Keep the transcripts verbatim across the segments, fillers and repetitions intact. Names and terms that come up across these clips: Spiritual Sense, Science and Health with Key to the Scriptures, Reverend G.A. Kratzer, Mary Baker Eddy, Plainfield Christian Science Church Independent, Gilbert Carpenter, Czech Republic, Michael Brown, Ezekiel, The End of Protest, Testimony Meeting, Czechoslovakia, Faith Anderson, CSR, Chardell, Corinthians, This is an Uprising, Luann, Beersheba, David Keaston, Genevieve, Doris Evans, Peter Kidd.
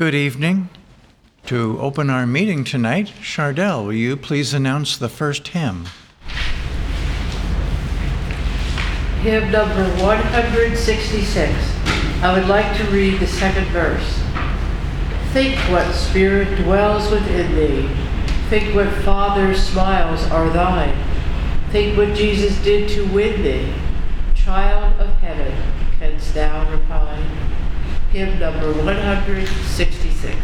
Good evening. To open our meeting tonight, Chardell, will you please announce the first hymn? Hymn number one hundred sixty-six. I would like to read the second verse. Think what spirit dwells within thee. Think what Father's smiles are thine. Think what Jesus did to win thee. Child of heaven, canst thou repine? Hymn number one hundred sixty-six.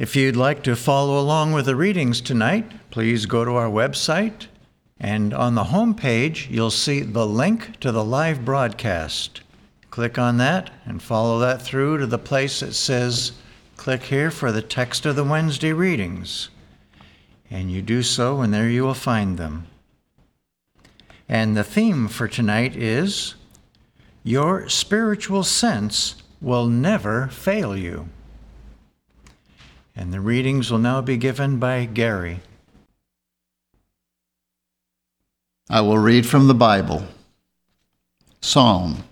If you'd like to follow along with the readings tonight, please go to our website, and on the home page, you'll see the link to the live broadcast. Click on that and follow that through to the place that says, click here for the text of the Wednesday readings. And you do so, and there you will find them. And the theme for tonight is, Your Spiritual Sense Will Never Fail You. And the readings will now be given by Gary. I will read from the Bible. Psalm.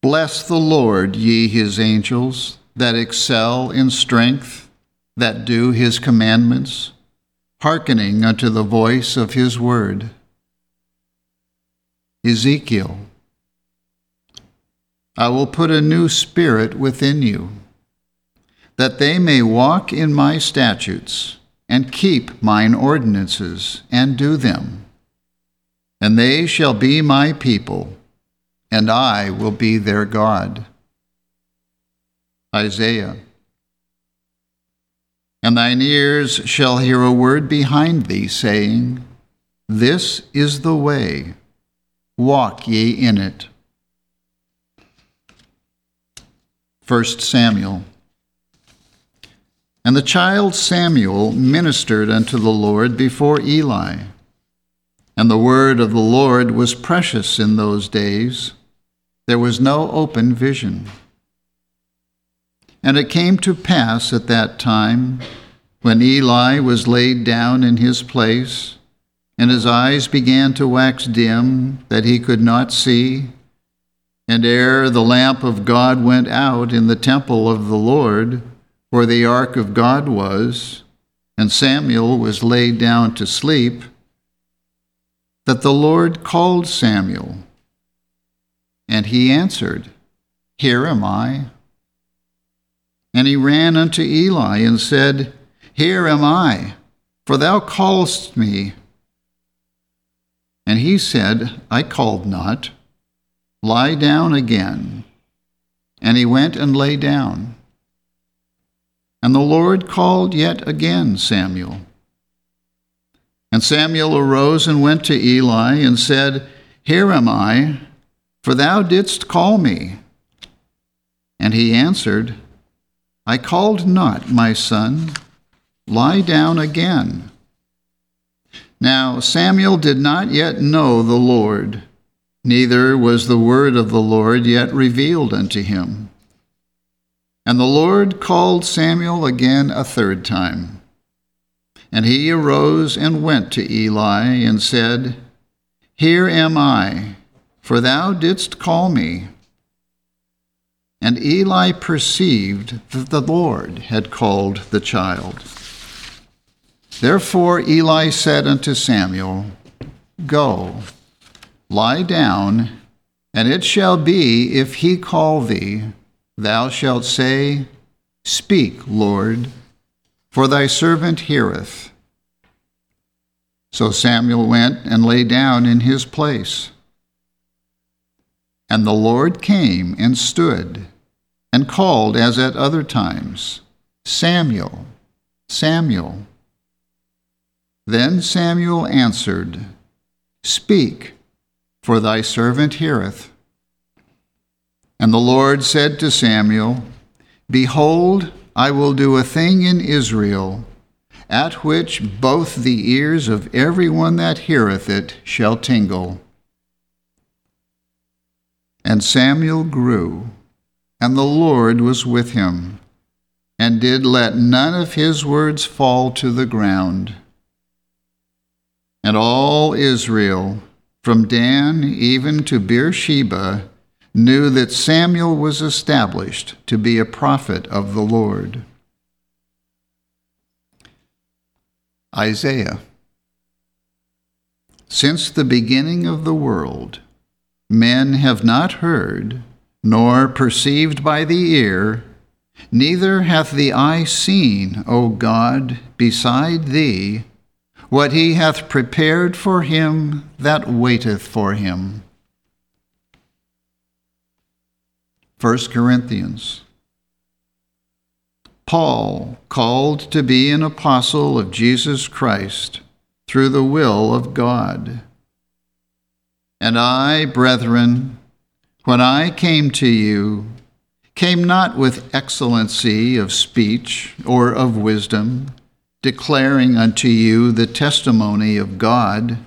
Bless the Lord, ye his angels, that excel in strength, that do his commandments, hearkening unto the voice of his word. Ezekiel. I will put a new spirit within you, that they may walk in my statutes, and keep mine ordinances, and do them. And they shall be my people, and I will be their God. Isaiah. And thine ears shall hear a word behind thee, saying, This is the way, walk ye in it. First Samuel. And the child Samuel ministered unto the Lord before Eli. And the word of the Lord was precious in those days. There was no open vision. And it came to pass at that time, when Eli was laid down in his place, and his eyes began to wax dim, that he could not see, and ere the lamp of God went out in the temple of the Lord, where the ark of God was, and Samuel was laid down to sleep, that the Lord called Samuel. And he answered, Here am I. And he ran unto Eli and said, Here am I, for thou callest me. And he said, I called not. Lie down again. And he went and lay down. And the Lord called yet again Samuel. And Samuel arose and went to Eli and said, Here am I, for thou didst call me. And he answered, I called not, my son. Lie down again. Now Samuel did not yet know the Lord, neither was the word of the Lord yet revealed unto him. And the Lord called Samuel again a third time. And he arose and went to Eli and said, Here am I, for thou didst call me. And Eli perceived that the Lord had called the child. Therefore Eli said unto Samuel, Go, lie down, and it shall be, if he call thee, thou shalt say, Speak, Lord, for thy servant heareth. So Samuel went and lay down in his place. And the Lord came and stood, and called as at other times, Samuel, Samuel. Then Samuel answered, Speak, for thy servant heareth. And the Lord said to Samuel, Behold, I will do a thing in Israel, at which both the ears of every one that heareth it shall tingle. And Samuel grew, and the Lord was with him, and did let none of his words fall to the ground. And all Israel, from Dan even to Beersheba, knew that Samuel was established to be a prophet of the Lord. Isaiah. Since the beginning of the world, men have not heard, nor perceived by the ear, neither hath the eye seen, O God, beside thee, what he hath prepared for him that waiteth for him. First Corinthians. Paul, called to be an apostle of Jesus Christ, through the will of God. And I, brethren, when I came to you, came not with excellency of speech or of wisdom, declaring unto you the testimony of God.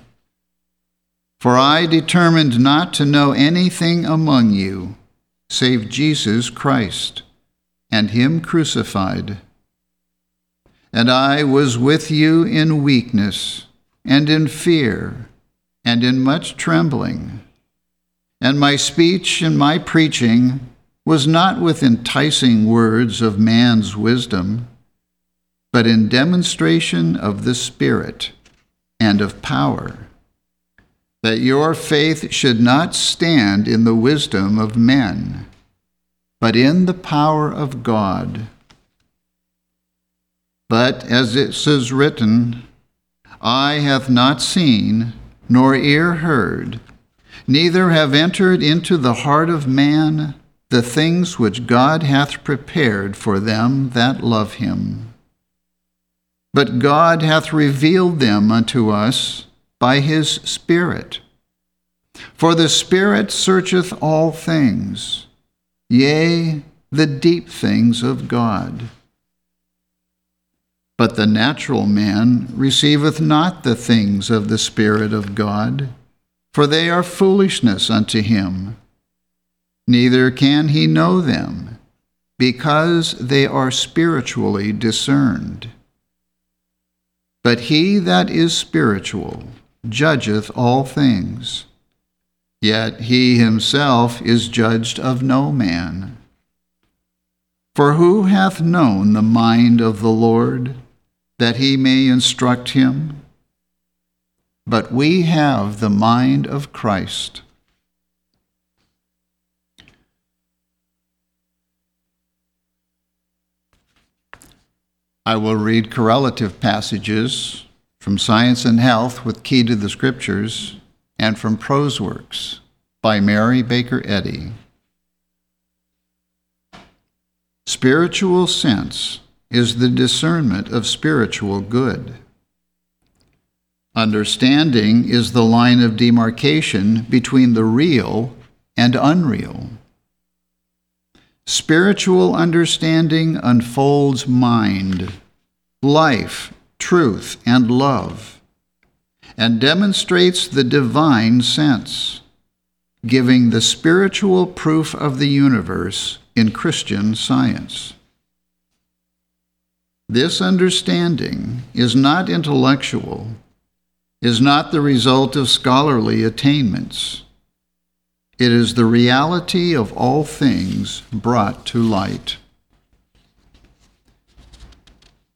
For I determined not to know anything among you, save Jesus Christ, and him crucified. And I was with you in weakness, and in fear, and in much trembling. And my speech and my preaching was not with enticing words of man's wisdom, but in demonstration of the Spirit and of power, that your faith should not stand in the wisdom of men, but in the power of God. But as it is written, Eye hath not seen, nor ear heard, neither have entered into the heart of man the things which God hath prepared for them that love him. But God hath revealed them unto us by his Spirit. For the Spirit searcheth all things, yea, the deep things of God. But the natural man receiveth not the things of the Spirit of God, for they are foolishness unto him. Neither can he know them, because they are spiritually discerned. But he that is spiritual judgeth all things, yet he himself is judged of no man. For who hath known the mind of the Lord, that he may instruct him? But we have the mind of Christ. I will read correlative passages from Science and Health with Key to the Scriptures and from Prose Works by Mary Baker Eddy. Spiritual sense is the discernment of spiritual good. Understanding is the line of demarcation between the real and unreal. Spiritual understanding unfolds mind, life, truth, and love, and demonstrates the divine sense, giving the spiritual proof of the universe in Christian Science. This understanding is not intellectual, is not the result of scholarly attainments. It is the reality of all things brought to light.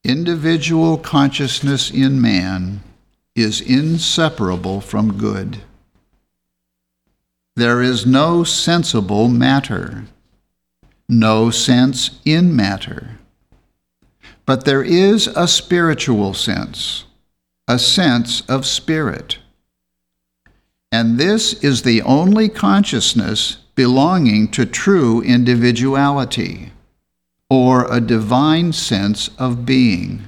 Individual consciousness in man is inseparable from good. There is no sensible matter, no sense in matter. But there is a spiritual sense, a sense of spirit. And this is the only consciousness belonging to true individuality, or a divine sense of being.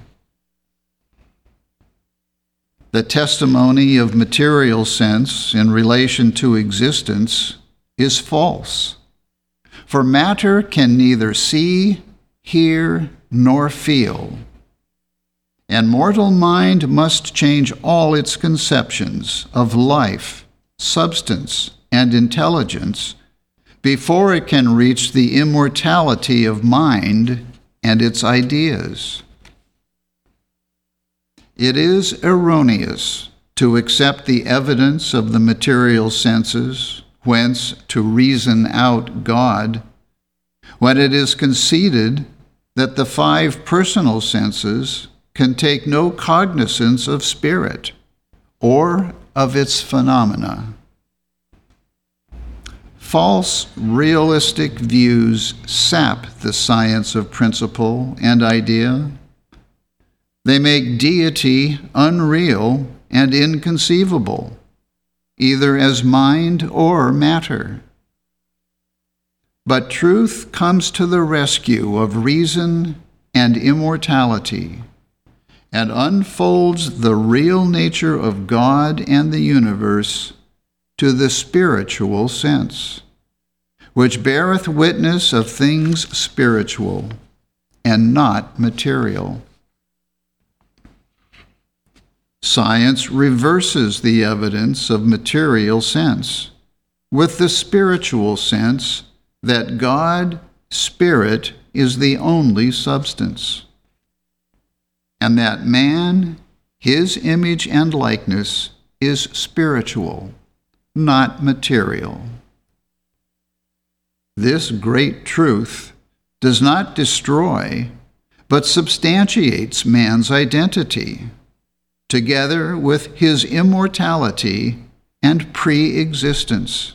The testimony of material sense in relation to existence is false, for matter can neither see, hear, nor feel, and mortal mind must change all its conceptions of life, substance, and intelligence before it can reach the immortality of mind and its ideas. It is erroneous to accept the evidence of the material senses, whence to reason out God, when it is conceded that the five personal senses can take no cognizance of spirit or of its phenomena. False, realistic views sap the science of principle and idea. They make deity unreal and inconceivable, either as mind or matter. But truth comes to the rescue of reason and immortality, and unfolds the real nature of God and the universe to the spiritual sense, which beareth witness of things spiritual and not material. Science reverses the evidence of material sense with the spiritual sense that God, Spirit, is the only substance, and that man, his image and likeness, is spiritual, not material. This great truth does not destroy, but substantiates man's identity, together with his immortality and pre-existence,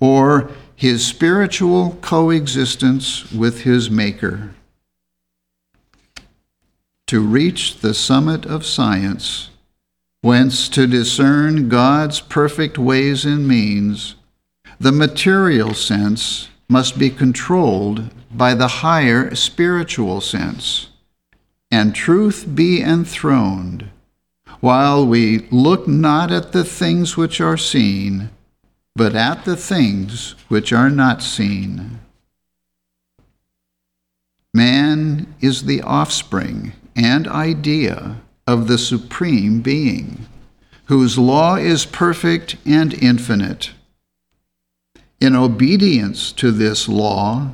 or his spiritual coexistence with his Maker. To reach the summit of science, whence to discern God's perfect ways and means, the material sense must be controlled by the higher spiritual sense, and truth be enthroned, while we look not at the things which are seen, but at the things which are not seen. Man is the offspring and idea of the Supreme Being, whose law is perfect and infinite. In obedience to this law,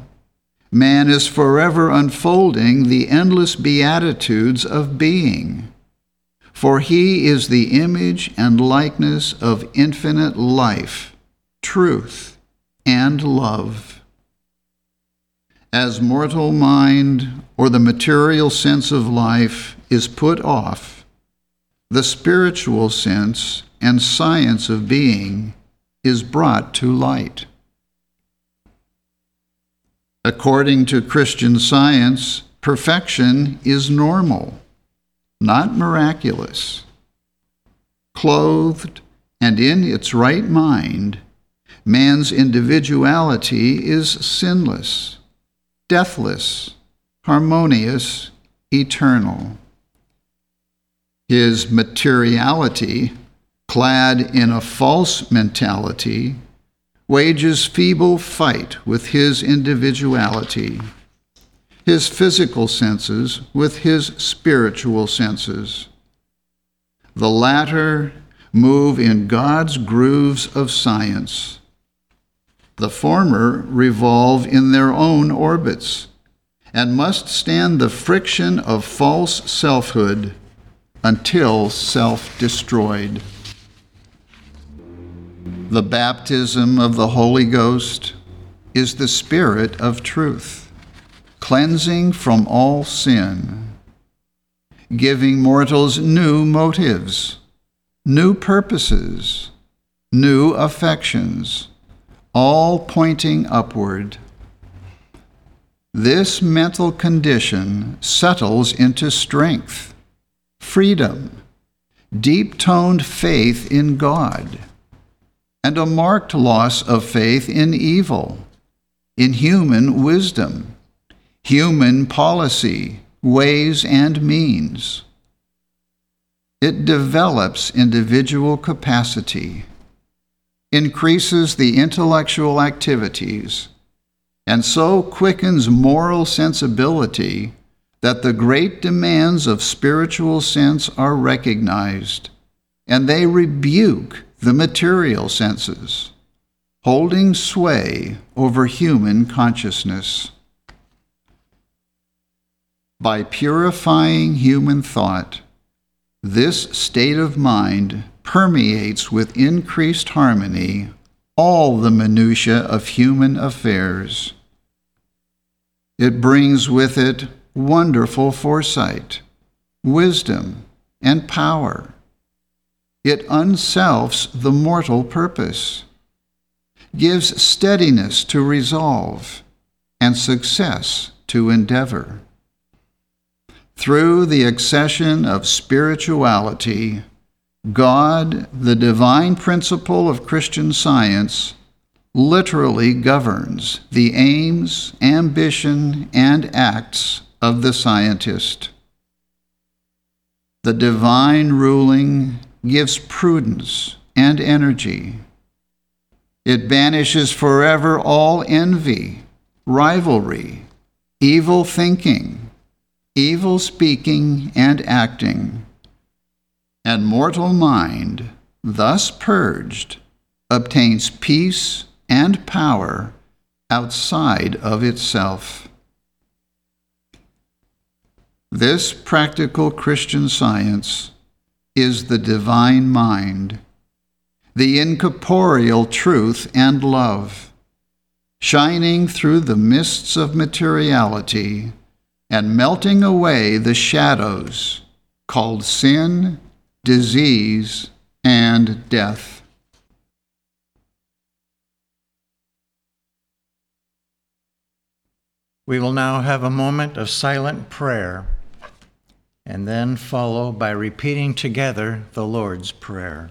man is forever unfolding the endless beatitudes of being, for he is the image and likeness of infinite life, truth, and love. As mortal mind or the material sense of life is put off, the spiritual sense and science of being is brought to light. According to Christian Science, perfection is normal, not miraculous. Clothed and in its right mind, man's individuality is sinless, deathless, harmonious, eternal. His materiality, clad in a false mentality, wages feeble fight with his individuality, his physical senses with his spiritual senses. The latter move in God's grooves of science. The former revolve in their own orbits and must stand the friction of false selfhood until self-destroyed. The baptism of the Holy Ghost is the Spirit of truth, cleansing from all sin, giving mortals new motives, new purposes, new affections, all pointing upward. This mental condition settles into strength, freedom, deep-toned faith in God, and a marked loss of faith in evil, in human wisdom, human policy, ways and means. It develops individual capacity, increases the intellectual activities, and so quickens moral sensibility that the great demands of spiritual sense are recognized, and they rebuke the material senses, holding sway over human consciousness. By purifying human thought, this state of mind permeates with increased harmony all the minutiae of human affairs. It brings with it wonderful foresight, wisdom, and power. It unselfs the mortal purpose, gives steadiness to resolve, and success to endeavor. Through the accession of spirituality, God, the divine principle of Christian Science, literally governs the aims, ambition, and acts of the scientist. The divine ruling gives prudence and energy. It banishes forever all envy, rivalry, evil thinking, evil speaking and acting. And mortal mind, thus purged, obtains peace and power outside of itself. This practical Christian Science is the divine mind, the incorporeal truth and love, shining through the mists of materiality and melting away the shadows called sin, disease, and death. We will now have a moment of silent prayer, and then follow by repeating together the Lord's Prayer.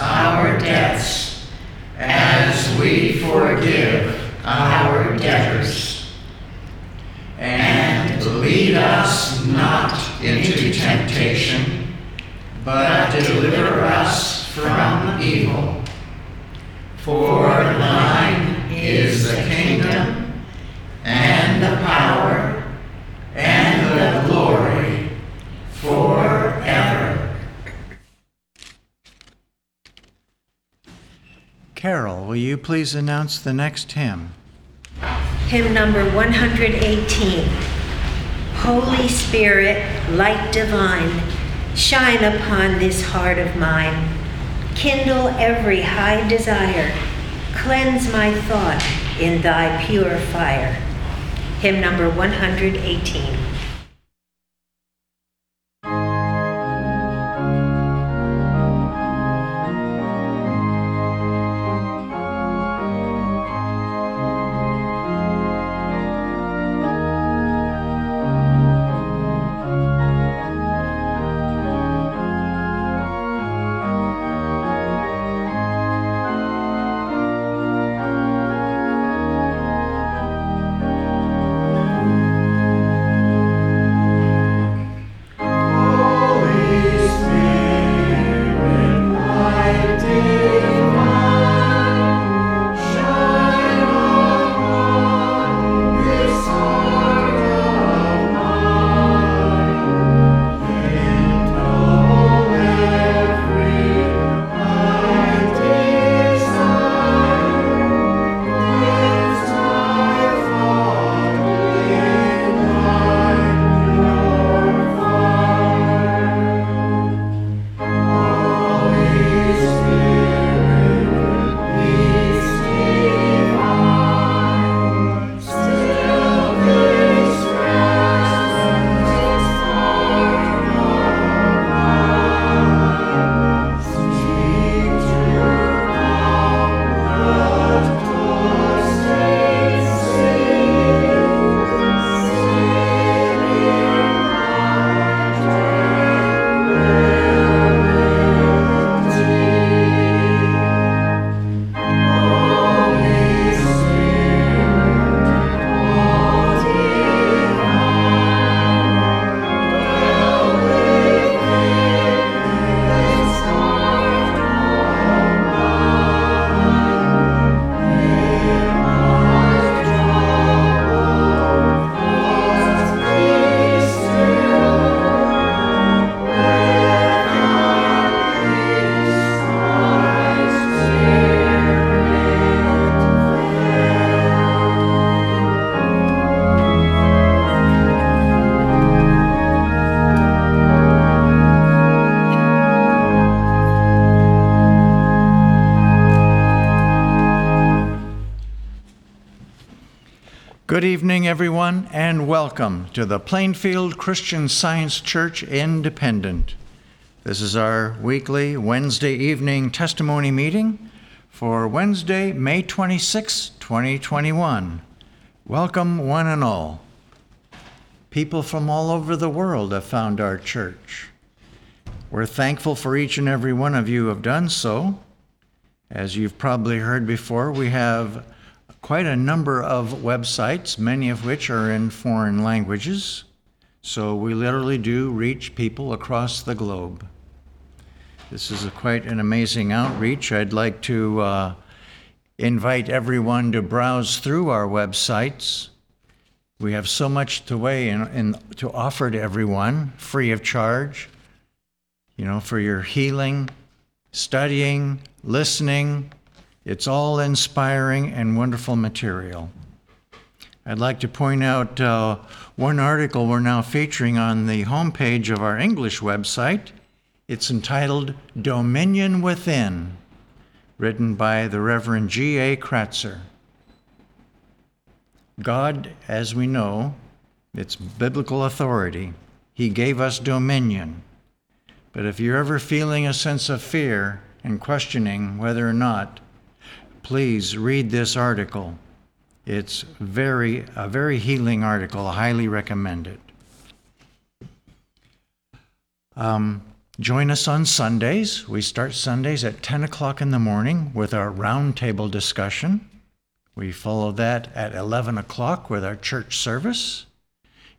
our debts, as we forgive our debtors. And lead us not into temptation, but deliver us from evil. For thine is the kingdom, and the power, and the glory, forever. Carol, will you please announce the next hymn? Hymn number one hundred eighteen. Holy Spirit, light divine, shine upon this heart of mine. Kindle every high desire. Cleanse my thought in thy pure fire. Hymn number one hundred eighteen. Good evening, everyone, and welcome to the Plainfield Christian Science Church Independent. This is our weekly Wednesday evening testimony meeting for Wednesday, May twenty-sixth, twenty twenty-one. Welcome, one and all. People from all over the world have found our church. We're thankful for each and every one of you who have done so. As you've probably heard before, we have quite a number of websites, many of which are in foreign languages, so we literally do reach people across the globe. This is a quite an amazing outreach. I'd like to uh, invite everyone to browse through our websites. We have so much to weigh in, in, to offer to everyone, free of charge, you know, for your healing, studying, listening. It's all inspiring and wonderful material. I'd like to point out uh, one article we're now featuring on the homepage of our English website, It's entitled Dominion Within, written by the Reverend G A Kratzer. God, as we know, it's biblical authority. He gave us dominion. But if you're ever feeling a sense of fear and questioning whether or not, please read this article. It's very a very healing article. I highly recommend it. Um, join us on Sundays. We start Sundays at ten o'clock in the morning with our roundtable discussion. We follow that at eleven o'clock with our church service.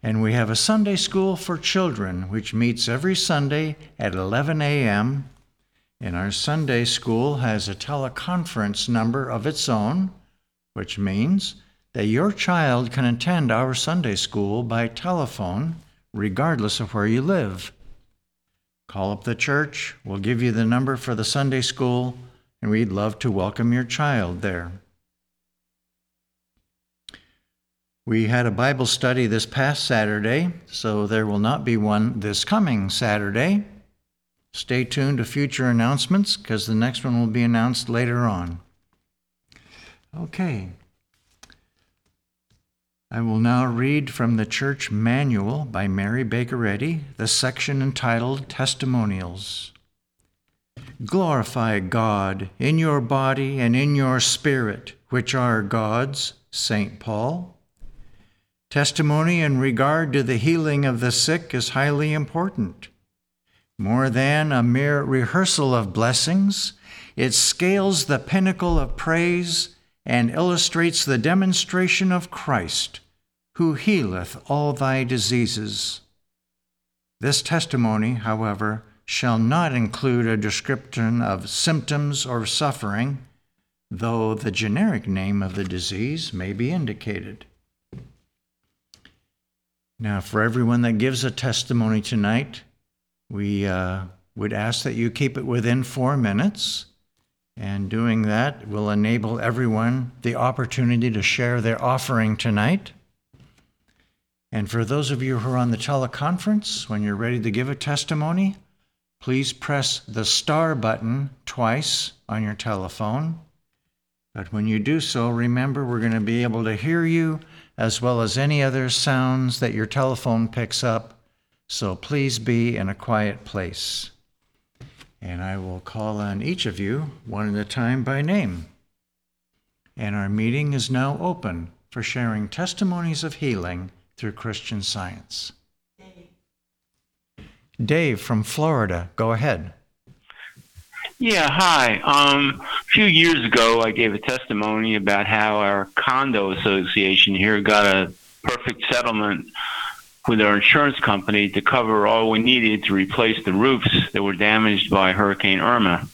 And we have a Sunday school for children, which meets every Sunday at eleven a.m. And our Sunday school has a teleconference number of its own, which means that your child can attend our Sunday school by telephone, regardless of where you live. Call up the church. We'll give you the number for the Sunday school, and we'd love to welcome your child there. We had a Bible study this past Saturday, so there will not be one this coming Saturday. Stay tuned to future announcements, because the next one will be announced later on. Okay. I will now read from the Church Manual by Mary Baker Eddy, the section entitled Testimonials. Glorify God in your body and in your spirit, which are God's, Saint Paul. Testimony in regard to the healing of the sick is highly important. More than a mere rehearsal of blessings, it scales the pinnacle of praise and illustrates the demonstration of Christ, who healeth all thy diseases. This testimony, however, shall not include a description of symptoms or suffering, though the generic name of the disease may be indicated. Now, for everyone that gives a testimony tonight, we uh, would ask that you keep it within four minutes. And doing that will enable everyone the opportunity to share their offering tonight. And for those of you who are on the teleconference, when you're ready to give a testimony, please press the star button twice on your telephone. But when you do so, remember we're going to be able to hear you as well as any other sounds that your telephone picks up, so please be in a quiet place. And I will call on each of you one at a time by name. And our meeting is now open for sharing testimonies of healing through Christian Science. Dave from Florida, go ahead. Yeah, hi. Um, a few years ago, I gave a testimony about how our condo association here got a perfect settlement with our insurance company to cover all we needed to replace the roofs that were damaged by Hurricane Irma.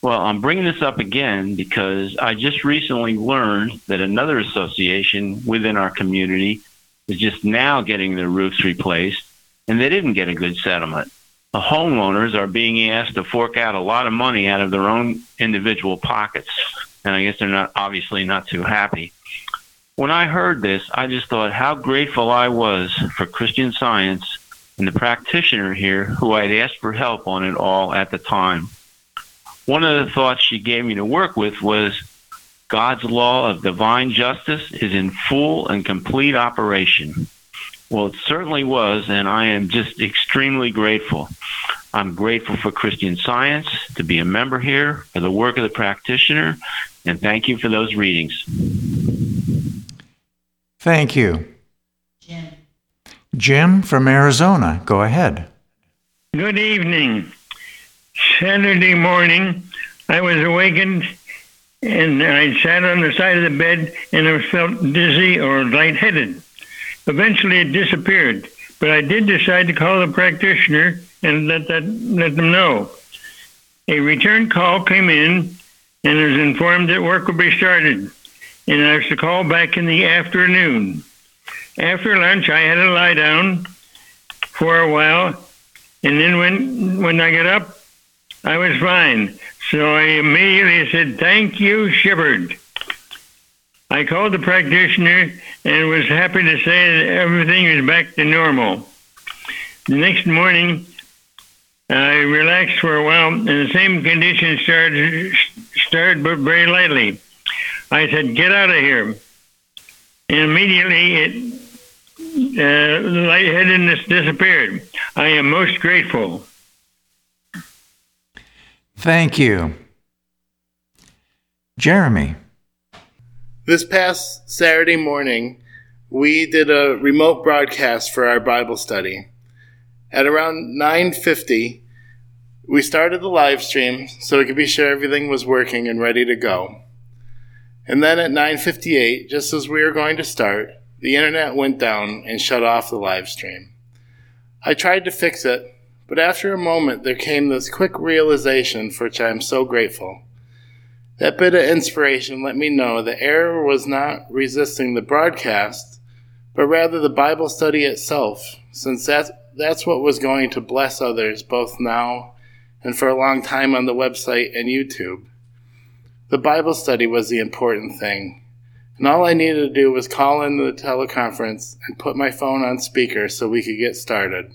Well, I'm bringing this up again because I just recently learned that another association within our community is just now getting their roofs replaced, and they didn't get a good settlement. The homeowners are being asked to fork out a lot of money out of their own individual pockets, and I guess they're not obviously not too happy. When I heard this, I just thought how grateful I was for Christian Science and the practitioner here who I'd asked for help on it all at the time. One of the thoughts she gave me to work with was God's law of divine justice is in full and complete operation. Well, it certainly was, and I am just extremely grateful. I'm grateful for Christian Science, to be a member here, for the work of the practitioner, and thank you for those readings. Thank you. Jim. Jim from Arizona, go ahead. Good evening. Saturday morning, I was awakened, and I sat on the side of the bed, and I felt dizzy or lightheaded. Eventually it disappeared, but I did decide to call the practitioner and let that let them know. A return call came in and I was informed that work would be started, and I was to call back in the afternoon. After lunch, I had to lie down for a while, and then when, when I got up, I was fine. So I immediately said, "Thank you, Shepard." I called the practitioner and was happy to say that everything was back to normal. The next morning, I relaxed for a while, and the same condition started, started but very lightly. I said, "Get out of here." And immediately, it uh, lightheadedness disappeared. I am most grateful. Thank you. Jeremy. This past Saturday morning, we did a remote broadcast for our Bible study. At around nine fifty, we started the live stream so we could be sure everything was working and ready to go. And then at nine fifty-eight, just as we were going to start, the internet went down and shut off the live stream. I tried to fix it, but after a moment there came this quick realization for which I am so grateful. That bit of inspiration let me know the error was not resisting the broadcast, but rather the Bible study itself, since that's That's what was going to bless others both now and for a long time on the website and YouTube. The Bible study was the important thing, and all I needed to do was call in the teleconference and put my phone on speaker so we could get started.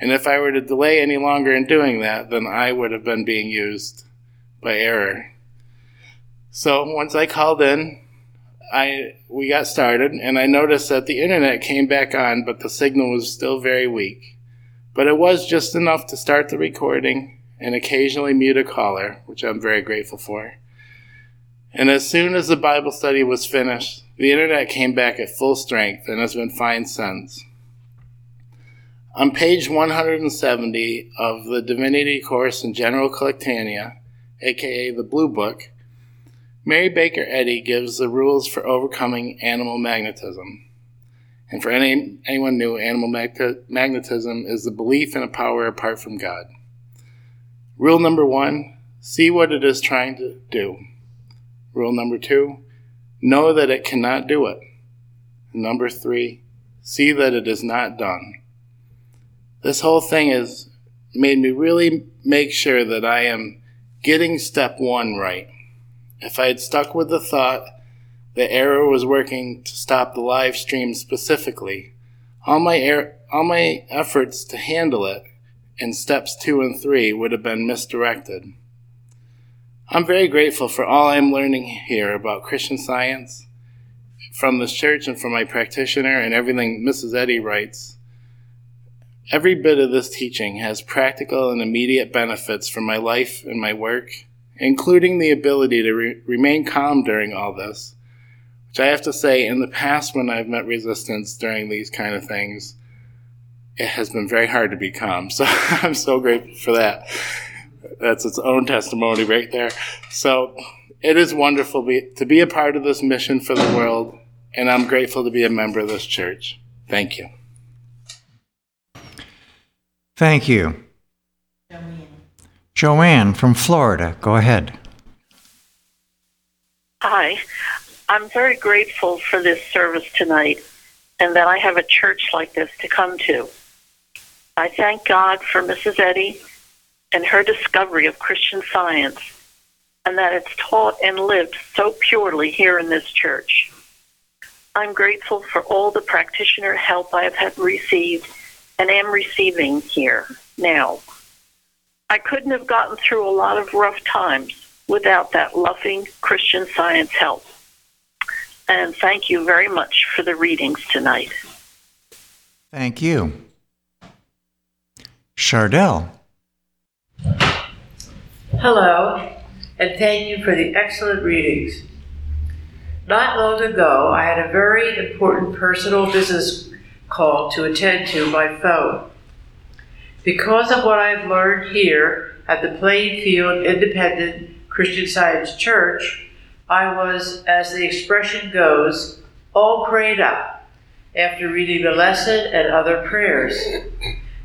And if I were to delay any longer in doing that, then I would have been being used by error. So once I called in, I we got started, and I noticed that the internet came back on, but the signal was still very weak. But it was just enough to start the recording and occasionally mute a caller, which I'm very grateful for. And as soon as the Bible study was finished, the internet came back at full strength and has been fine since. On page one hundred seventy of the Divinity Course in General Collectanea, aka the Blue Book, Mary Baker Eddy gives the rules for overcoming animal magnetism. And for any anyone new, animal mag- magnetism is the belief in a power apart from God. Rule number one, see what it is trying to do. Rule number two, know that it cannot do it. Number three, see that it is not done. This whole thing has made me really make sure that I am getting step one right. If I had stuck with the thought the error was working to stop the live stream specifically, all my er- all my efforts to handle it in steps two and three would have been misdirected. I'm very grateful for all I'm learning here about Christian Science, from this church and from my practitioner and everything Missus Eddy writes. Every bit of this teaching has practical and immediate benefits for my life and my work, including the ability to re- remain calm during all this, which I have to say, in the past when I've met resistance during these kind of things, it has been very hard to be calm. So I'm so grateful for that. That's its own testimony right there. So it is wonderful be- to be a part of this mission for the world, and I'm grateful to be a member of this church. Thank you. Thank you. Joanne from Florida, go ahead. Hi. I'm very grateful for this service tonight and that I have a church like this to come to. I thank God for Missus Eddy and her discovery of Christian Science and that it's taught and lived so purely here in this church. I'm grateful for all the practitioner help I have had received and am receiving here now. I couldn't have gotten through a lot of rough times without that loving Christian Science help. And thank you very much for the readings tonight. Thank you. Chardell. Hello, and thank you for the excellent readings. Not long ago, I had a very important personal business call to attend to by phone. Because of what I've learned here at the Plainfield Independent Christian Science Church, I was, as the expression goes, all prayed up after reading the lesson and other prayers.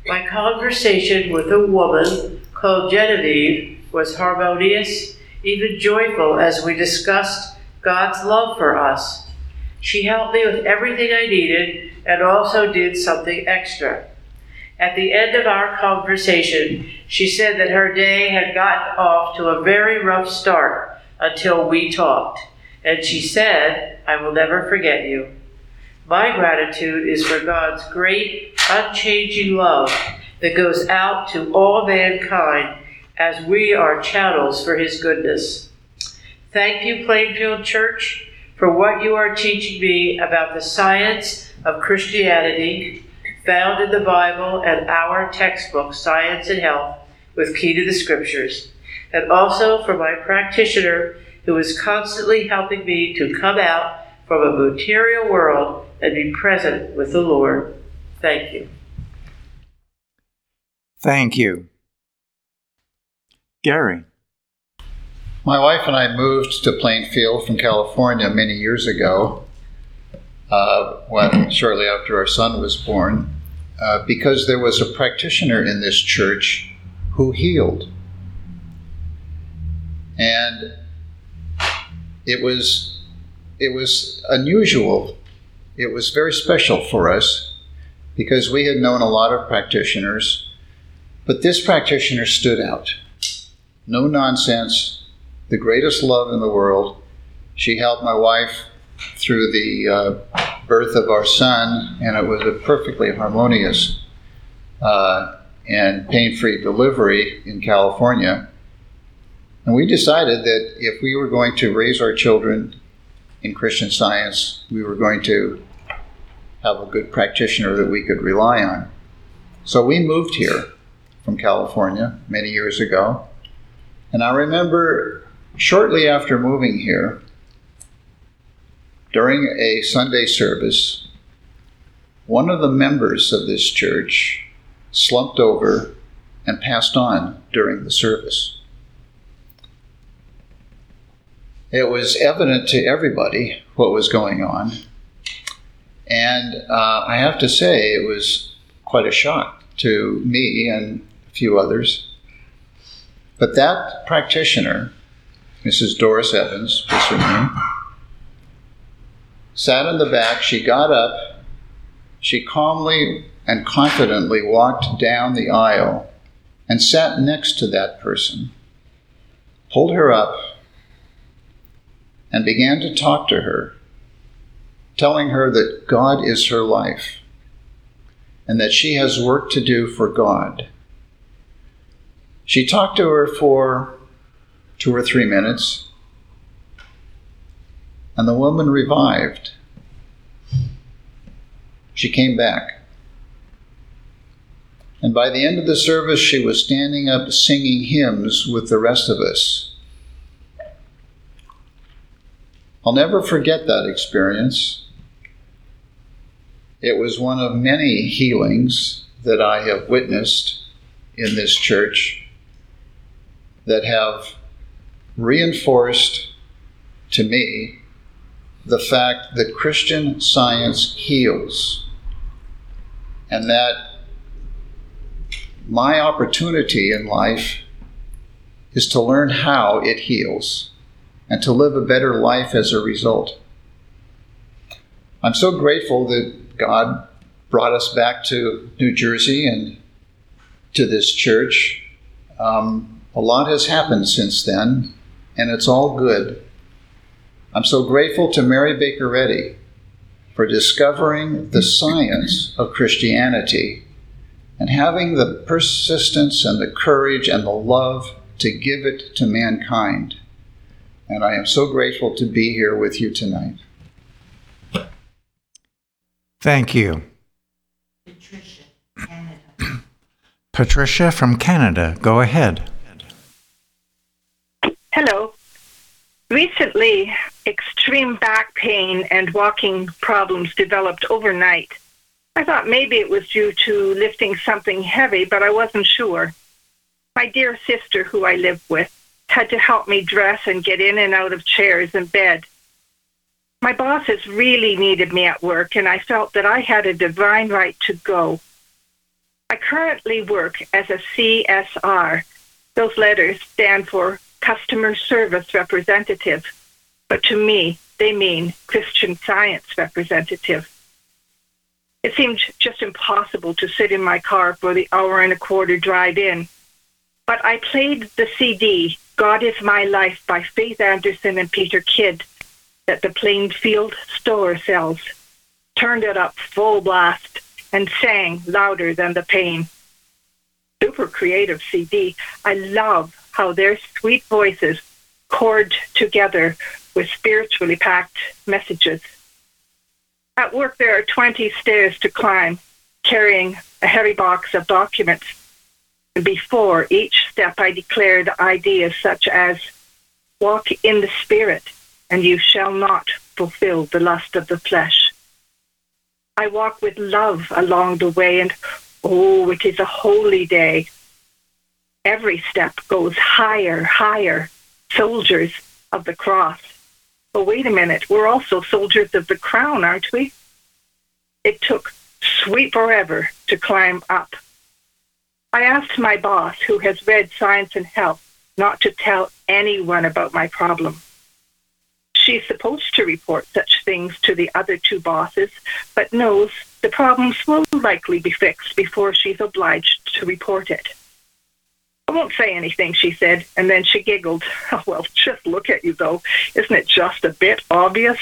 My conversation with a woman called Genevieve was harmonious, even joyful, as we discussed God's love for us. She helped me with everything I needed and also did something extra. At the end of our conversation, she said that her day had gotten off to a very rough start until we talked, and she said, "I will never forget you." My gratitude is for God's great, unchanging love that goes out to all mankind as we are channels for his goodness. Thank you, Plainfield Church, for what you are teaching me about the science of Christianity found in the Bible and our textbook, Science and Health with Key to the Scriptures, and also for my practitioner who is constantly helping me to come out from a material world and be present with the Lord. Thank you. Thank you. Gary. My wife and I moved to Plainfield from California many years ago, uh, when shortly after our son was born, uh, because there was a practitioner in this church who healed. And it was, it was unusual. It was very special for us because we had known a lot of practitioners, but this practitioner stood out. No nonsense, the greatest love in the world. She helped my wife through the uh, birth of our son, and it was a perfectly harmonious uh, and pain-free delivery in California. And we decided that if we were going to raise our children in Christian Science, we were going to have a good practitioner that we could rely on. So we moved here from California many years ago. And I remember shortly after moving here, during a Sunday service, one of the members of this church slumped over and passed on during the service. It was evident to everybody what was going on. And uh, I have to say, it was quite a shock to me and a few others. But that practitioner, Missus Doris Evans, was her name, sat in the back. She got up. She calmly and confidently walked down the aisle and sat next to that person, pulled her up, and began to talk to her, telling her that God is her life and that she has work to do for God. She talked to her for two or three minutes, and the woman revived. She came back. And by the end of the service, she was standing up singing hymns with the rest of us. I'll never forget that experience. It was one of many healings that I have witnessed in this church that have reinforced to me the fact that Christian Science heals, and that my opportunity in life is to learn how it heals and to live a better life as a result. I'm so grateful that God brought us back to New Jersey and to this church. Um, A lot has happened since then, and it's all good. I'm so grateful to Mary Baker Eddy for discovering the science of Christianity and having the persistence and the courage and the love to give it to mankind. And I am so grateful to be here with you tonight. Thank you. Patricia, Canada. Patricia from Canada, go ahead. Hello. Recently, extreme back pain and walking problems developed overnight. I thought maybe it was due to lifting something heavy, but I wasn't sure. My dear sister, who I live with, had to help me dress and get in and out of chairs and bed. My bosses really needed me at work, and I felt that I had a divine right to go. I currently work as a C S R. Those letters stand for Customer Service Representative, but to me, they mean Christian Science Representative. It seemed just impossible to sit in my car for the hour and a quarter drive in, but I played the C D, God is My Life by Faith Anderson and Peter Kidd, that the Plainfield store sells, turned it up full blast, and sang louder than the pain. super creative C D. I love how their sweet voices chord together with spiritually packed messages. At work, there are twenty stairs to climb, carrying a heavy box of documents. Before each step, I declared ideas such as, walk in the Spirit, and you shall not fulfill the lust of the flesh. I walk with love along the way, and oh, it is a holy day. Every step goes higher, higher, soldiers of the cross. But wait a minute, we're also soldiers of the crown, aren't we? It took sweet forever to climb up. I asked my boss, who has read Science and Health, not to tell anyone about my problem. She's supposed to report such things to the other two bosses, but knows the problems will likely be fixed before she's obliged to report it. I won't say anything, she said, and then she giggled. Oh, well, just look at you, though. Isn't it just a bit obvious?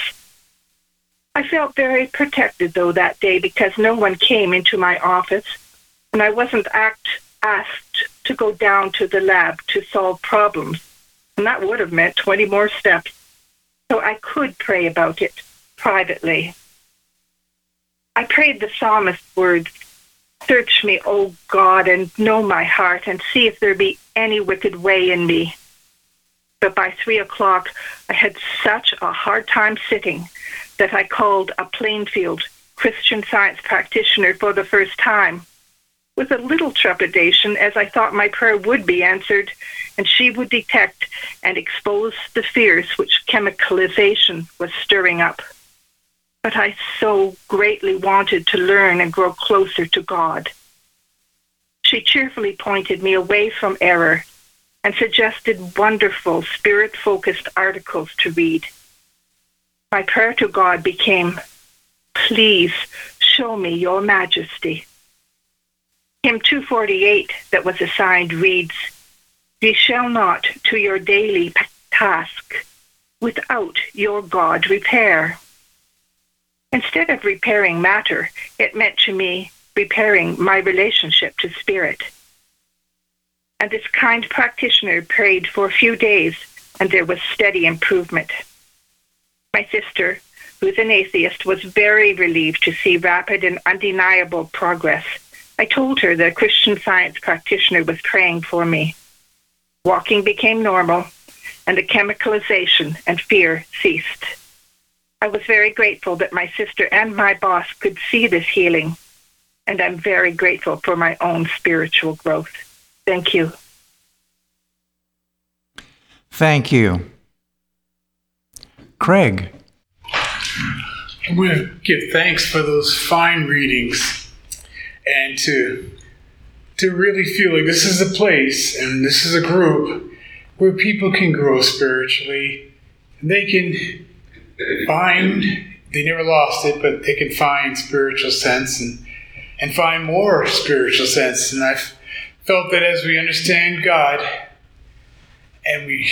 I felt very protected, though, that day because no one came into my office, and I wasn't act, asked to go down to the lab to solve problems, and that would have meant twenty more steps. So I could pray about it privately. I prayed the psalmist's words, search me, O God, and know my heart, and see if there be any wicked way in me. But by three o'clock, I had such a hard time sitting that I called a Plainfield Christian Science practitioner for the first time, with a little trepidation, as I thought my prayer would be answered, and she would detect and expose the fears which chemicalization was stirring up. But I so greatly wanted to learn and grow closer to God. She cheerfully pointed me away from error and suggested wonderful Spirit-focused articles to read. My prayer to God became, please show me your majesty. Hymn two forty-eight that was assigned reads, ye shall not to your daily task without your God repair. Instead of repairing matter, it meant to me repairing my relationship to Spirit. And this kind practitioner prayed for a few days, and there was steady improvement. My sister, who's an atheist, was very relieved to see rapid and undeniable progress. I told her the Christian Science practitioner was praying for me. Walking became normal, and the chemicalization and fear ceased. I was very grateful that my sister and my boss could see this healing, and I'm very grateful for my own spiritual growth. Thank you. Thank you. Craig. I'm going to give thanks for those fine readings. And to to really feel like this is a place and this is a group where people can grow spiritually. They can find, they never lost it, but they can find spiritual sense and, and find more spiritual sense. And I've felt that as we understand God and we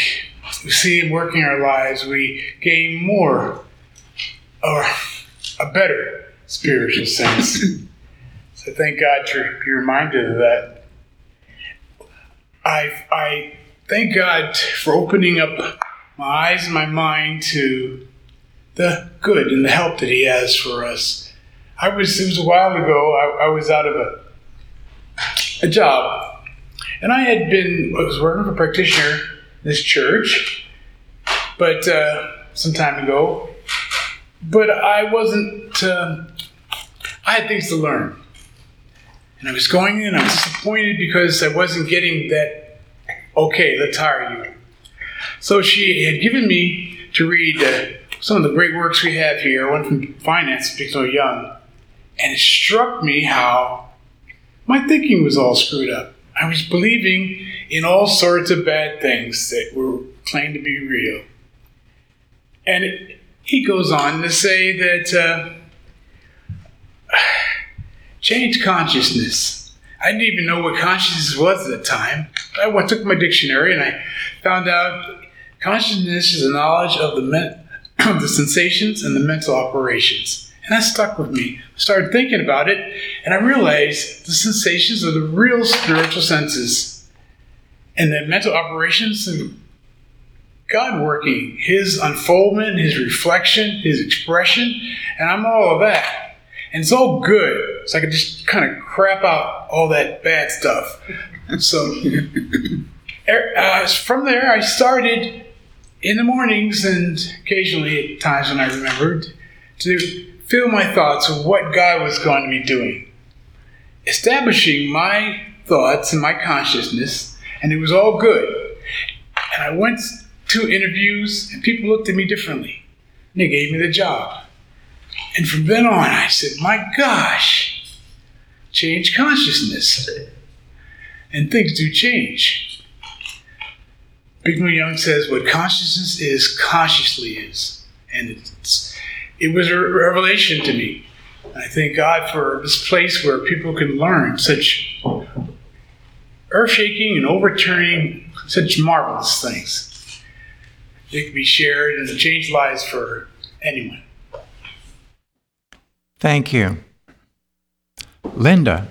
see Him working our lives, we gain more or a better spiritual sense. So thank God to be reminded of that. I I thank God for opening up my eyes and my mind to the good and the help that He has for us. I was it was a while ago. I, I was out of a a job, and I had been I was working for a practitioner in this church, but uh, some time ago. But I wasn't. Uh, I had things to learn. And I was going in, I was disappointed because I wasn't getting that, okay, let's hire you. So she had given me to read uh, some of the great works we have here, one from Finance, particularly Young, and it struck me how my thinking was all screwed up. I was believing in all sorts of bad things that were claimed to be real. And it, he goes on to say that... Uh, change consciousness. I didn't even know what consciousness was at the time. I went, took my dictionary and I found out consciousness is a knowledge of the men, of the sensations and the mental operations. And that stuck with me. I started thinking about it, and I realized the sensations are the real spiritual senses. And the mental operations and God working, His unfoldment, His reflection, His expression, and I'm all of that. And it's all good, so I can just kind of crap out all that bad stuff. So uh, from there, I started in the mornings and occasionally at times when I remembered to fill my thoughts with what God was going to be doing, establishing my thoughts and my consciousness, and it was all good. And I went to interviews, and people looked at me differently, and they gave me the job. And from then on, I said, my gosh, change consciousness. And things do change. Big Neil Young says, what consciousness is, consciously is. And it's, it was a revelation to me. And I thank God for this place where people can learn such earth-shaking and overturning, such marvelous things. They can be shared and change lives for anyone. Thank you. Linda.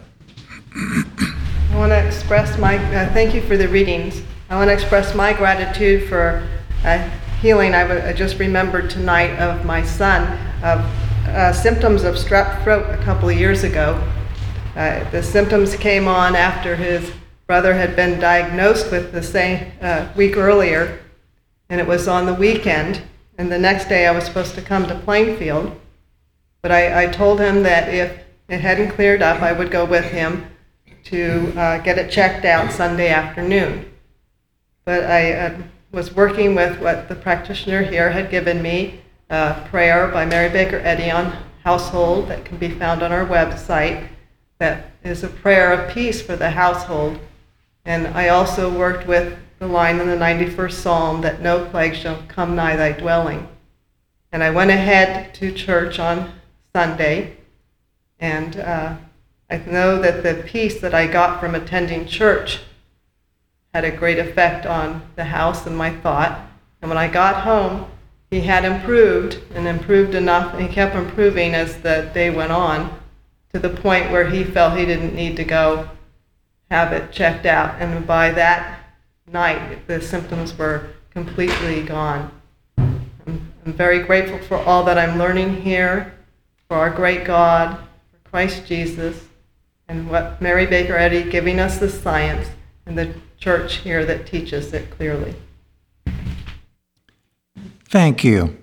I want to express my, uh, thank you for the readings. I want to express my gratitude for uh, healing I, w- I just remembered tonight of my son, of uh, symptoms of strep throat a couple of years ago. Uh, the symptoms came on after his brother had been diagnosed with the same uh, week earlier. And it was on the weekend, and the next day I was supposed to come to Plainfield. But I, I told him that if it hadn't cleared up, I would go with him to uh, get it checked out Sunday afternoon. But I uh, was working with what the practitioner here had given me, a prayer by Mary Baker Eddy on household that can be found on our website, that is a prayer of peace for the household. And I also worked with the line in the ninety-first Psalm that no plague shall come nigh thy dwelling. And I went ahead to church on Sunday, and uh, I know that the peace that I got from attending church had a great effect on the house and my thought. And when I got home, he had improved and improved enough, and he kept improving as the day went on, to the point where he felt he didn't need to go have it checked out. And by that night, the symptoms were completely gone. I'm, I'm very grateful for all that I'm learning here, for our great God, for Christ Jesus, and what Mary Baker Eddy giving us the science and the church here that teaches it clearly. Thank you.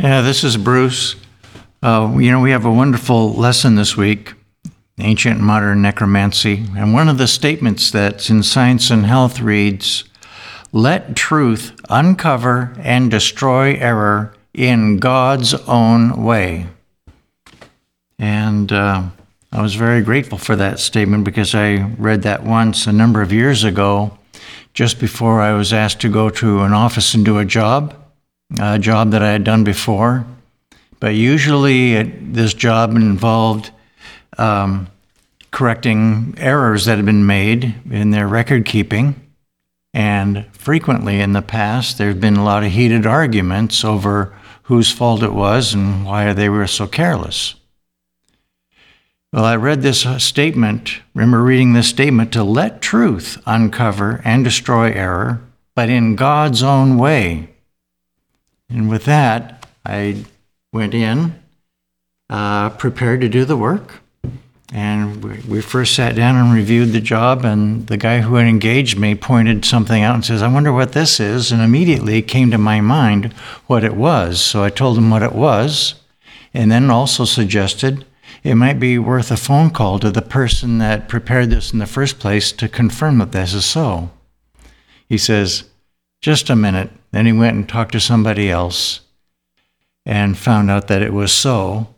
Yeah, this is Bruce. Uh, you know, we have a wonderful lesson this week. Ancient and Modern Necromancy. And one of the statements that's in Science and Health reads, "Let truth uncover and destroy error in God's own way." And uh, I was very grateful for that statement, because I read that once a number of years ago, just before I was asked to go to an office and do a job, a job that I had done before. But usually it, this job involved Um, correcting errors that had been made in their record keeping. And frequently in the past, there have been a lot of heated arguments over whose fault it was and why they were so careless. Well, I read this statement, remember reading this statement, to let truth uncover and destroy error, but in God's own way. And with that, I went in, uh, prepared to do the work. And we, we first sat down and reviewed the job, and the guy who had engaged me pointed something out and says, "I wonder what this is." And immediately came to my mind what it was. So I told him what it was, and then also suggested it might be worth a phone call to the person that prepared this in the first place to confirm that this is so. He says, "Just a minute." Then he went and talked to somebody else and found out that it was so.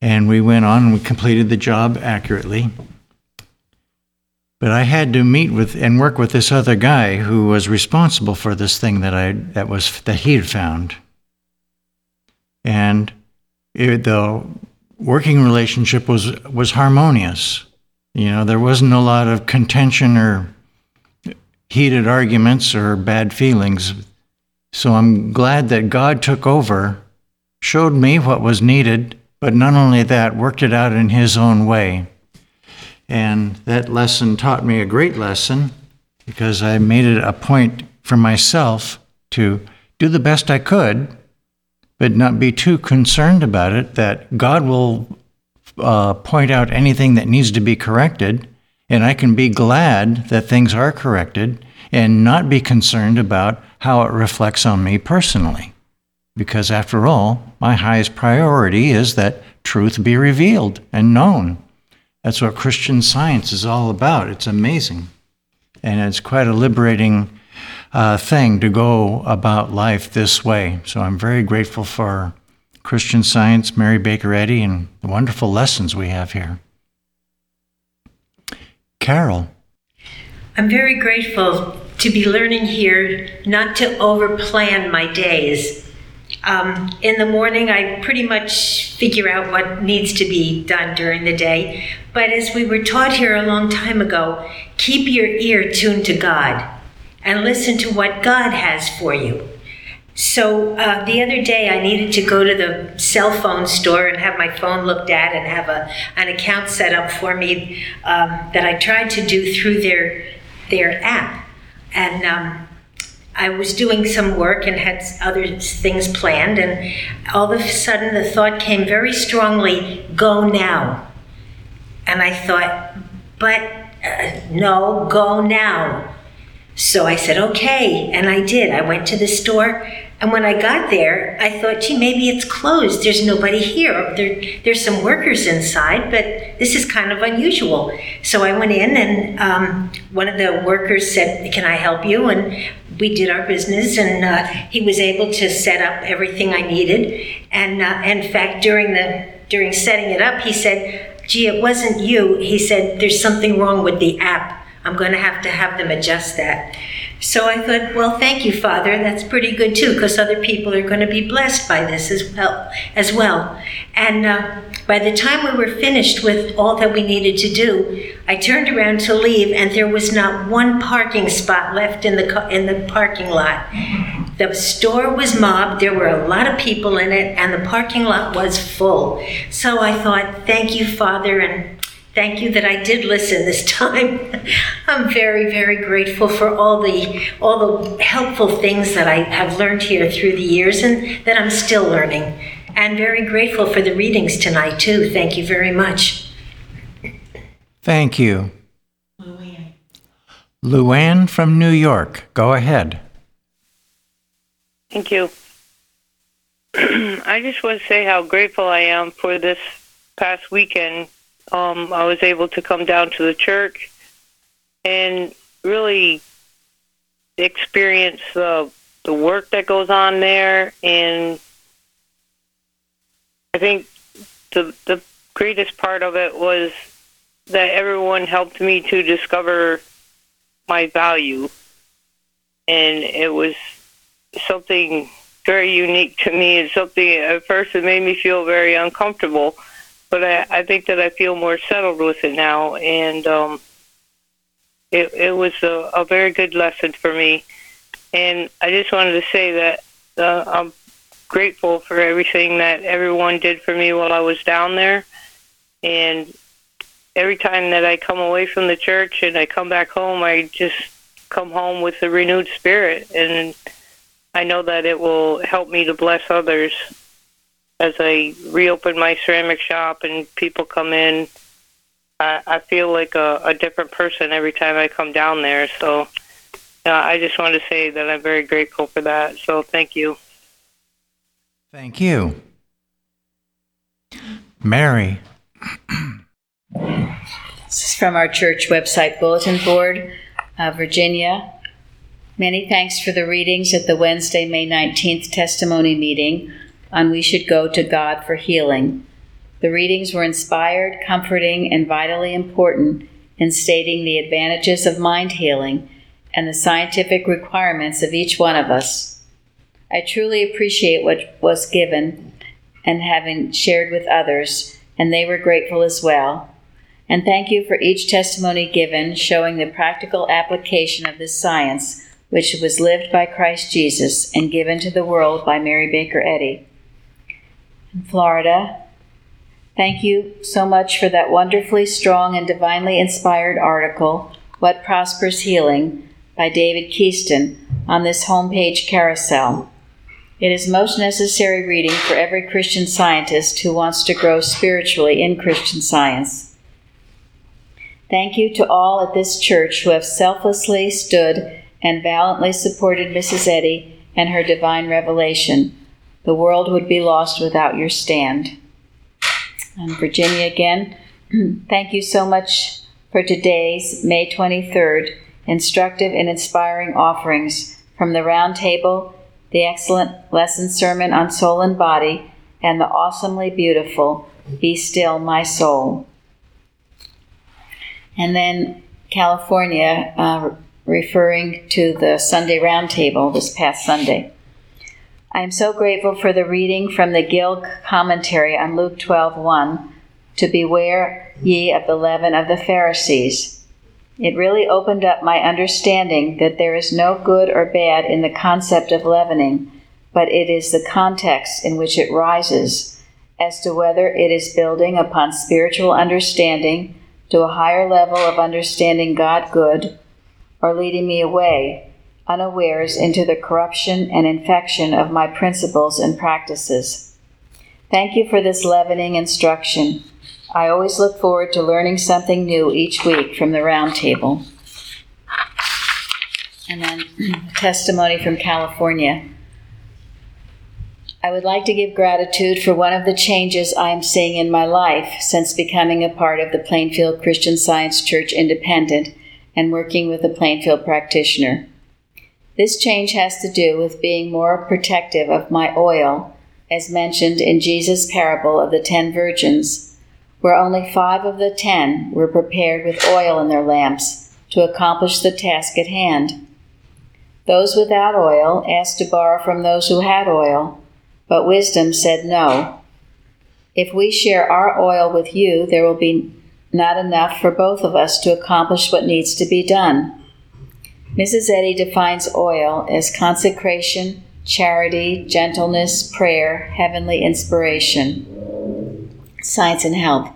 And we went on and we completed the job accurately. But I had to meet with and work with this other guy who was responsible for this thing that I that was that he had found. And it, the working relationship was was harmonious. You know, there wasn't a lot of contention or heated arguments or bad feelings. So I'm glad that God took over, showed me what was needed, but not only that, worked it out in his own way. And that lesson taught me a great lesson, because I made it a point for myself to do the best I could, but not be too concerned about it, that God will uh, point out anything that needs to be corrected, and I can be glad that things are corrected and not be concerned about how it reflects on me personally. Because after all, my highest priority is that truth be revealed and known. That's what Christian Science is all about. It's amazing. And it's quite a liberating uh, thing to go about life this way. So I'm very grateful for Christian Science, Mary Baker Eddy, and the wonderful lessons we have here. Carol. I'm very grateful to be learning here not to overplan my days. Um, in the morning, I pretty much figure out what needs to be done during the day. But as we were taught here a long time ago, keep your ear tuned to God and listen to what God has for you. So uh, the other day, I needed to go to the cell phone store and have my phone looked at and have a an account set up for me um, that I tried to do through their their app. And um, I was doing some work and had other things planned, and all of a sudden the thought came very strongly, go now. And I thought, but uh, no, go now. So I said, okay, and I did. I went to the store, and when I got there, I thought, gee, maybe it's closed. There's nobody here. There, there's some workers inside, but this is kind of unusual. So I went in, and um, one of the workers said, can I help you? And we did our business, and uh, he was able to set up everything I needed. And uh, in fact, during the during setting it up, he said, gee, it wasn't you. He said, there's something wrong with the app. I'm going to have to have them adjust that. So I thought, well, thank you, Father. That's pretty good, too, because other people are going to be blessed by this as well. As well. And uh, by the time we were finished with all that we needed to do, I turned around to leave, and there was not one parking spot left in the co- in the parking lot. The store was mobbed. There were a lot of people in it, and the parking lot was full. So I thought, thank you, Father, and thank you that I did listen this time. I'm very, very grateful for all the all the helpful things that I have learned here through the years and that I'm still learning. And very grateful for the readings tonight, too. Thank you very much. Thank you. Luann. Luann from New York. Go ahead. Thank you. I just want to say how grateful I am for this past weekend. Um, I was able to come down to the church and really experience the the work that goes on there. And I think the the greatest part of it was that everyone helped me to discover my value. And it was something very unique to me, and something at first it made me feel very uncomfortable. But I, I think that I feel more settled with it now, and um, it, it was a, a very good lesson for me. And I just wanted to say that uh, I'm grateful for everything that everyone did for me while I was down there. And every time that I come away from the church and I come back home, I just come home with a renewed spirit, and I know that it will help me to bless others. As I reopen my ceramic shop and people come in, I, I feel like a, a different person every time I come down there. So uh, I just want to say that I'm very grateful for that. So thank you. Thank you. Mary. This is from our church website bulletin board, uh, Virginia. Many thanks for the readings at the Wednesday, May nineteenth testimony meeting on We Should Go to God for Healing. The readings were inspired, comforting, and vitally important in stating the advantages of mind healing and the scientific requirements of each one of us. I truly appreciate what was given and having shared with others, and they were grateful as well. and thank you for each testimony given showing the practical application of this science, which was lived by Christ Jesus and given to the world by Mary Baker Eddy. In Florida, thank you so much for that wonderfully strong and divinely inspired article, What Prospers Healing, by David Keaston, on this homepage carousel. It is most necessary reading for every Christian scientist who wants to grow spiritually in Christian Science. Thank you to all at this church who have selflessly stood and valiantly supported Missus Eddy and her divine revelation. The world would be lost without your stand. And Virginia again, thank you so much for today's May twenty-third instructive and inspiring offerings from the Round Table, the excellent lesson sermon on soul and body, and the awesomely beautiful Be Still My Soul. And then California, uh, referring to the Sunday Round Table this past Sunday. I am so grateful for the reading from the Gill commentary on Luke twelve one, to beware ye of the leaven of the Pharisees. It really opened up my understanding that there is no good or bad in the concept of leavening, but it is the context in which it rises, as to whether it is building upon spiritual understanding to a higher level of understanding God good, or leading me away, unawares, into the corruption and infection of my principles and practices. Thank you for this leavening instruction. I always look forward to learning something new each week from the Round Table. And then testimony from California. I would like to give gratitude for one of the changes I am seeing in my life since becoming a part of the Plainfield Christian Science Church Independent and working with a Plainfield practitioner. This change has to do with being more protective of my oil, as mentioned in Jesus' parable of the ten virgins, where only five of the ten were prepared with oil in their lamps to accomplish the task at hand. Those without oil asked to borrow from those who had oil, but wisdom said no. If we share our oil with you, there will be not enough for both of us to accomplish what needs to be done. Missus Eddy defines oil as consecration, charity, gentleness, prayer, heavenly inspiration. Science and Health.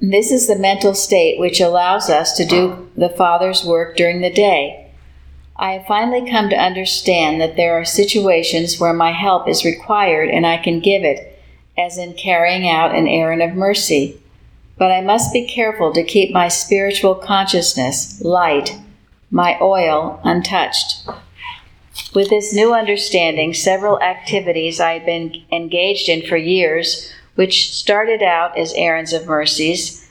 This is the mental state which allows us to do the Father's work during the day. I have finally come to understand that there are situations where my help is required and I can give it, as in carrying out an errand of mercy. But I must be careful to keep my spiritual consciousness light, my oil untouched. With this new understanding, several activities I had been engaged in for years, which started out as errands of mercies,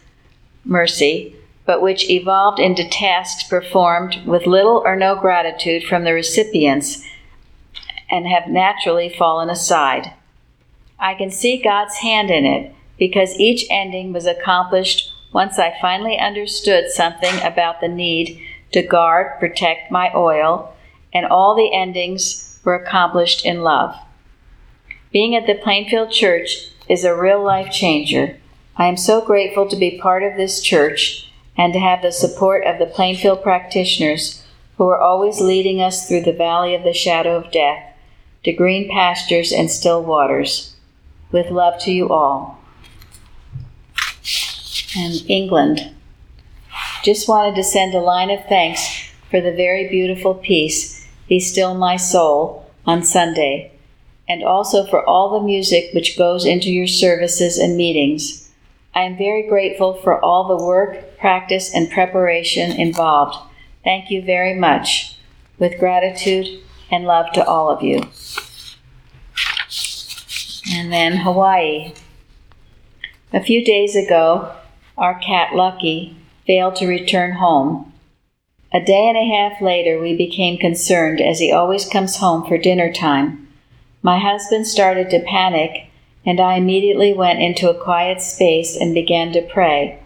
mercy, but which evolved into tasks performed with little or no gratitude from the recipients and have naturally fallen aside. I can see God's hand in it, because each ending was accomplished once I finally understood something about the need to guard, protect my oil, and all the endings were accomplished in love. Being at the Plainfield Church is a real life changer. I am so grateful to be part of this church and to have the support of the Plainfield practitioners who are always leading us through the valley of the shadow of death to green pastures and still waters. With love to you all. And England. Just wanted to send a line of thanks for the very beautiful piece, Be Still My Soul, on Sunday, and also for all the music which goes into your services and meetings. I am very grateful for all the work, practice, and preparation involved. Thank you very much. With gratitude and love to all of you. And then Hawaii. A few days ago, our cat Lucky failed to return home. A day and a half later, we became concerned, as he always comes home for dinner time. My husband started to panic, and I immediately went into a quiet space and began to pray.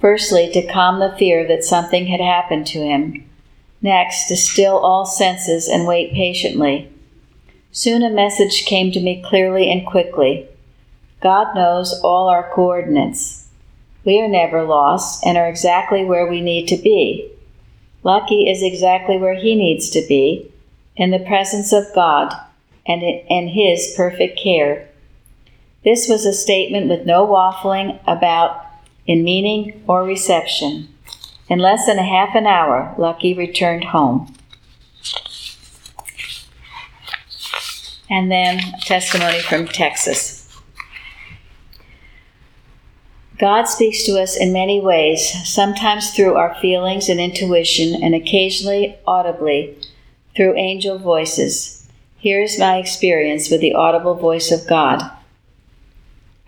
Firstly, to calm the fear that something had happened to him. Next, to still all senses and wait patiently. Soon a message came to me clearly and quickly. God knows all our coordinates. We are never lost and are exactly where we need to be. Lucky is exactly where he needs to be, in the presence of God and in his perfect care. This was a statement with no waffling about in meaning or reception. In less than a half an hour, Lucky returned home. And then a testimony from Texas. God speaks to us in many ways, sometimes through our feelings and intuition, and occasionally audibly through angel voices. Here is my experience with the audible voice of God.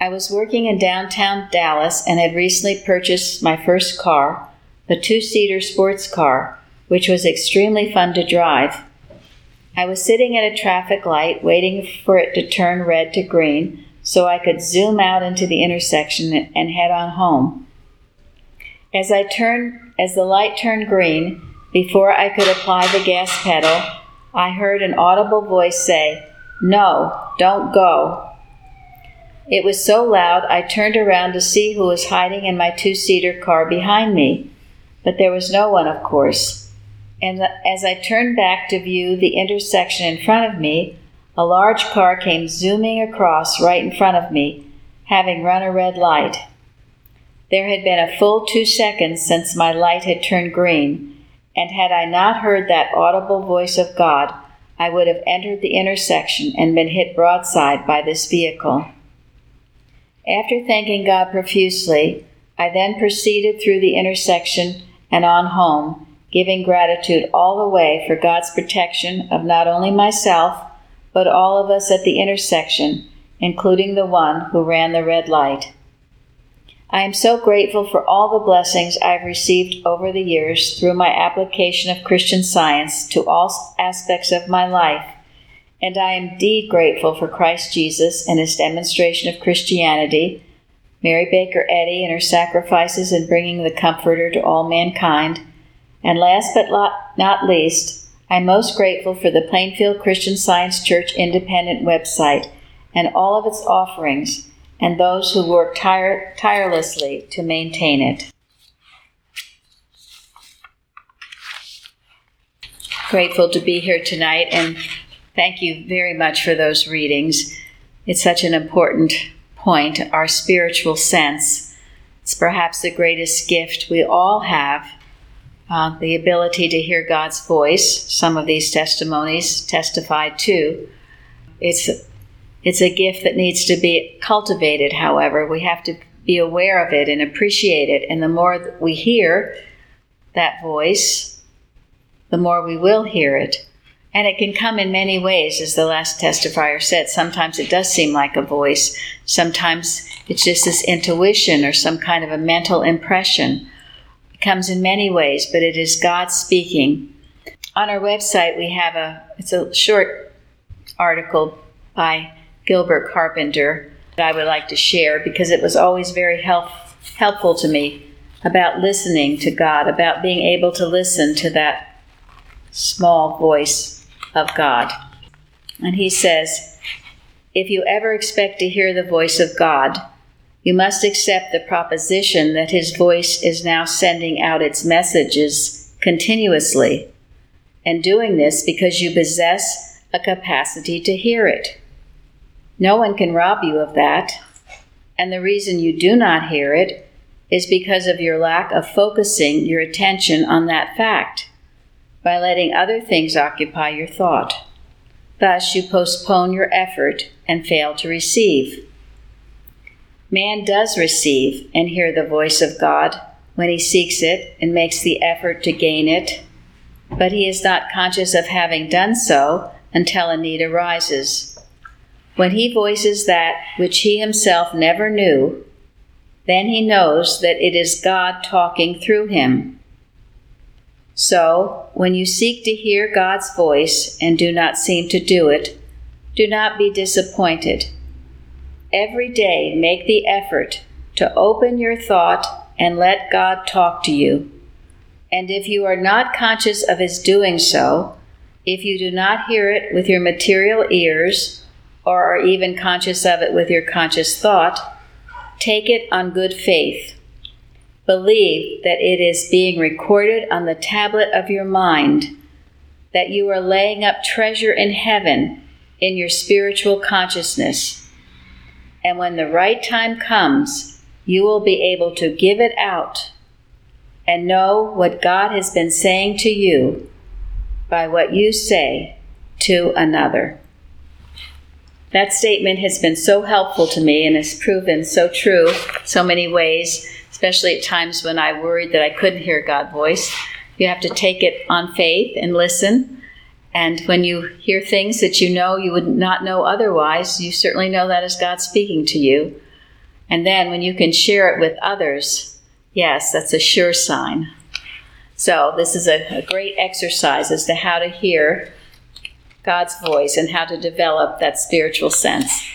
I was working in downtown Dallas and had recently purchased my first car, a two-seater sports car, which was extremely fun to drive. I was sitting at a traffic light waiting for it to turn red to green, so I could zoom out into the intersection and head on home. As I turned, as the light turned green, before I could apply the gas pedal, I heard an audible voice say, "No, don't go." It was so loud, I turned around to see who was hiding in my two-seater car behind me, but there was no one, of course. And as I turned back to view the intersection in front of me, a large car came zooming across right in front of me, having run a red light. There had been a full two seconds since my light had turned green, and had I not heard that audible voice of God, I would have entered the intersection and been hit broadside by this vehicle. After thanking God profusely, I then proceeded through the intersection and on home, giving gratitude all the way for God's protection of not only myself, but all of us at the intersection, including the one who ran the red light. I am so grateful for all the blessings I've received over the years through my application of Christian Science to all aspects of my life, and I am indeed grateful for Christ Jesus and his demonstration of Christianity, Mary Baker Eddy and her sacrifices in bringing the Comforter to all mankind, and last but not least, I'm most grateful for the Plainfield Christian Science Church Independent website and all of its offerings and those who work tire- tirelessly to maintain it. Grateful to be here tonight, and thank you very much for those readings. It's such an important point, our spiritual sense. It's perhaps the greatest gift we all have. Uh, the ability to hear God's voice, some of these testimonies testify to. It's, it's a gift that needs to be cultivated, however. We have to be aware of it and appreciate it. And the more we hear that voice, the more we will hear it. And it can come in many ways, as the last testifier said. Sometimes it does seem like a voice. Sometimes it's just this intuition or some kind of a mental impression. It comes in many ways, but it is God speaking. On our website, we have a it's a short article by Gilbert Carpenter that I would like to share because it was always very help, helpful to me about listening to God, about being able to listen to that small voice of God. And he says, if you ever expect to hear the voice of God, you must accept the proposition that his voice is now sending out its messages continuously, and doing this because you possess a capacity to hear it. No one can rob you of that, and the reason you do not hear it is because of your lack of focusing your attention on that fact by letting other things occupy your thought. Thus, you postpone your effort and fail to receive. Man does receive and hear the voice of God when he seeks it and makes the effort to gain it, but he is not conscious of having done so until a need arises. When he voices that which he himself never knew, then he knows that it is God talking through him. So, when you seek to hear God's voice and do not seem to do it, do not be disappointed. Every day, make the effort to open your thought and let God talk to you. And if you are not conscious of his doing so, if you do not hear it with your material ears or are even conscious of it with your conscious thought, take it on good faith Believe that it is being recorded on the tablet of your mind, that you are laying up treasure in heaven in your spiritual consciousness. And when the right time comes, you will be able to give it out and know what God has been saying to you by what you say to another. That statement has been so helpful to me and has proven so true so many ways, especially at times when I worried that I couldn't hear God's voice. You have to take it on faith and listen. And when you hear things that you know you would not know otherwise, you certainly know that is God speaking to you. And then when you can share it with others, yes, that's a sure sign. So this is a, a great exercise as to how to hear God's voice and how to develop that spiritual sense.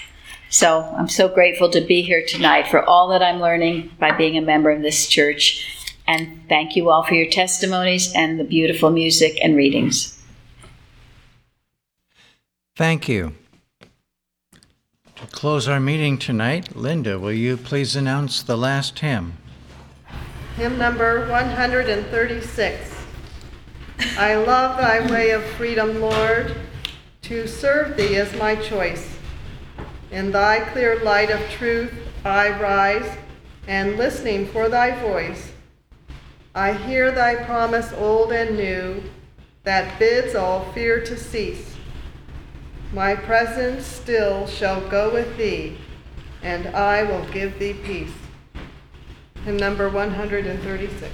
So I'm so grateful to be here tonight for all that I'm learning by being a member of this church. And thank you all for your testimonies and the beautiful music and readings. Thank you. To close our meeting tonight, Linda, will you please announce the last hymn? Hymn number one thirty-six. I love thy way of freedom, Lord. To serve thee is my choice. In thy clear light of truth I rise, and listening for thy voice, I hear thy promise old and new that bids all fear to cease. My presence still shall go with thee, and I will give thee peace. Hymn number one thirty-six.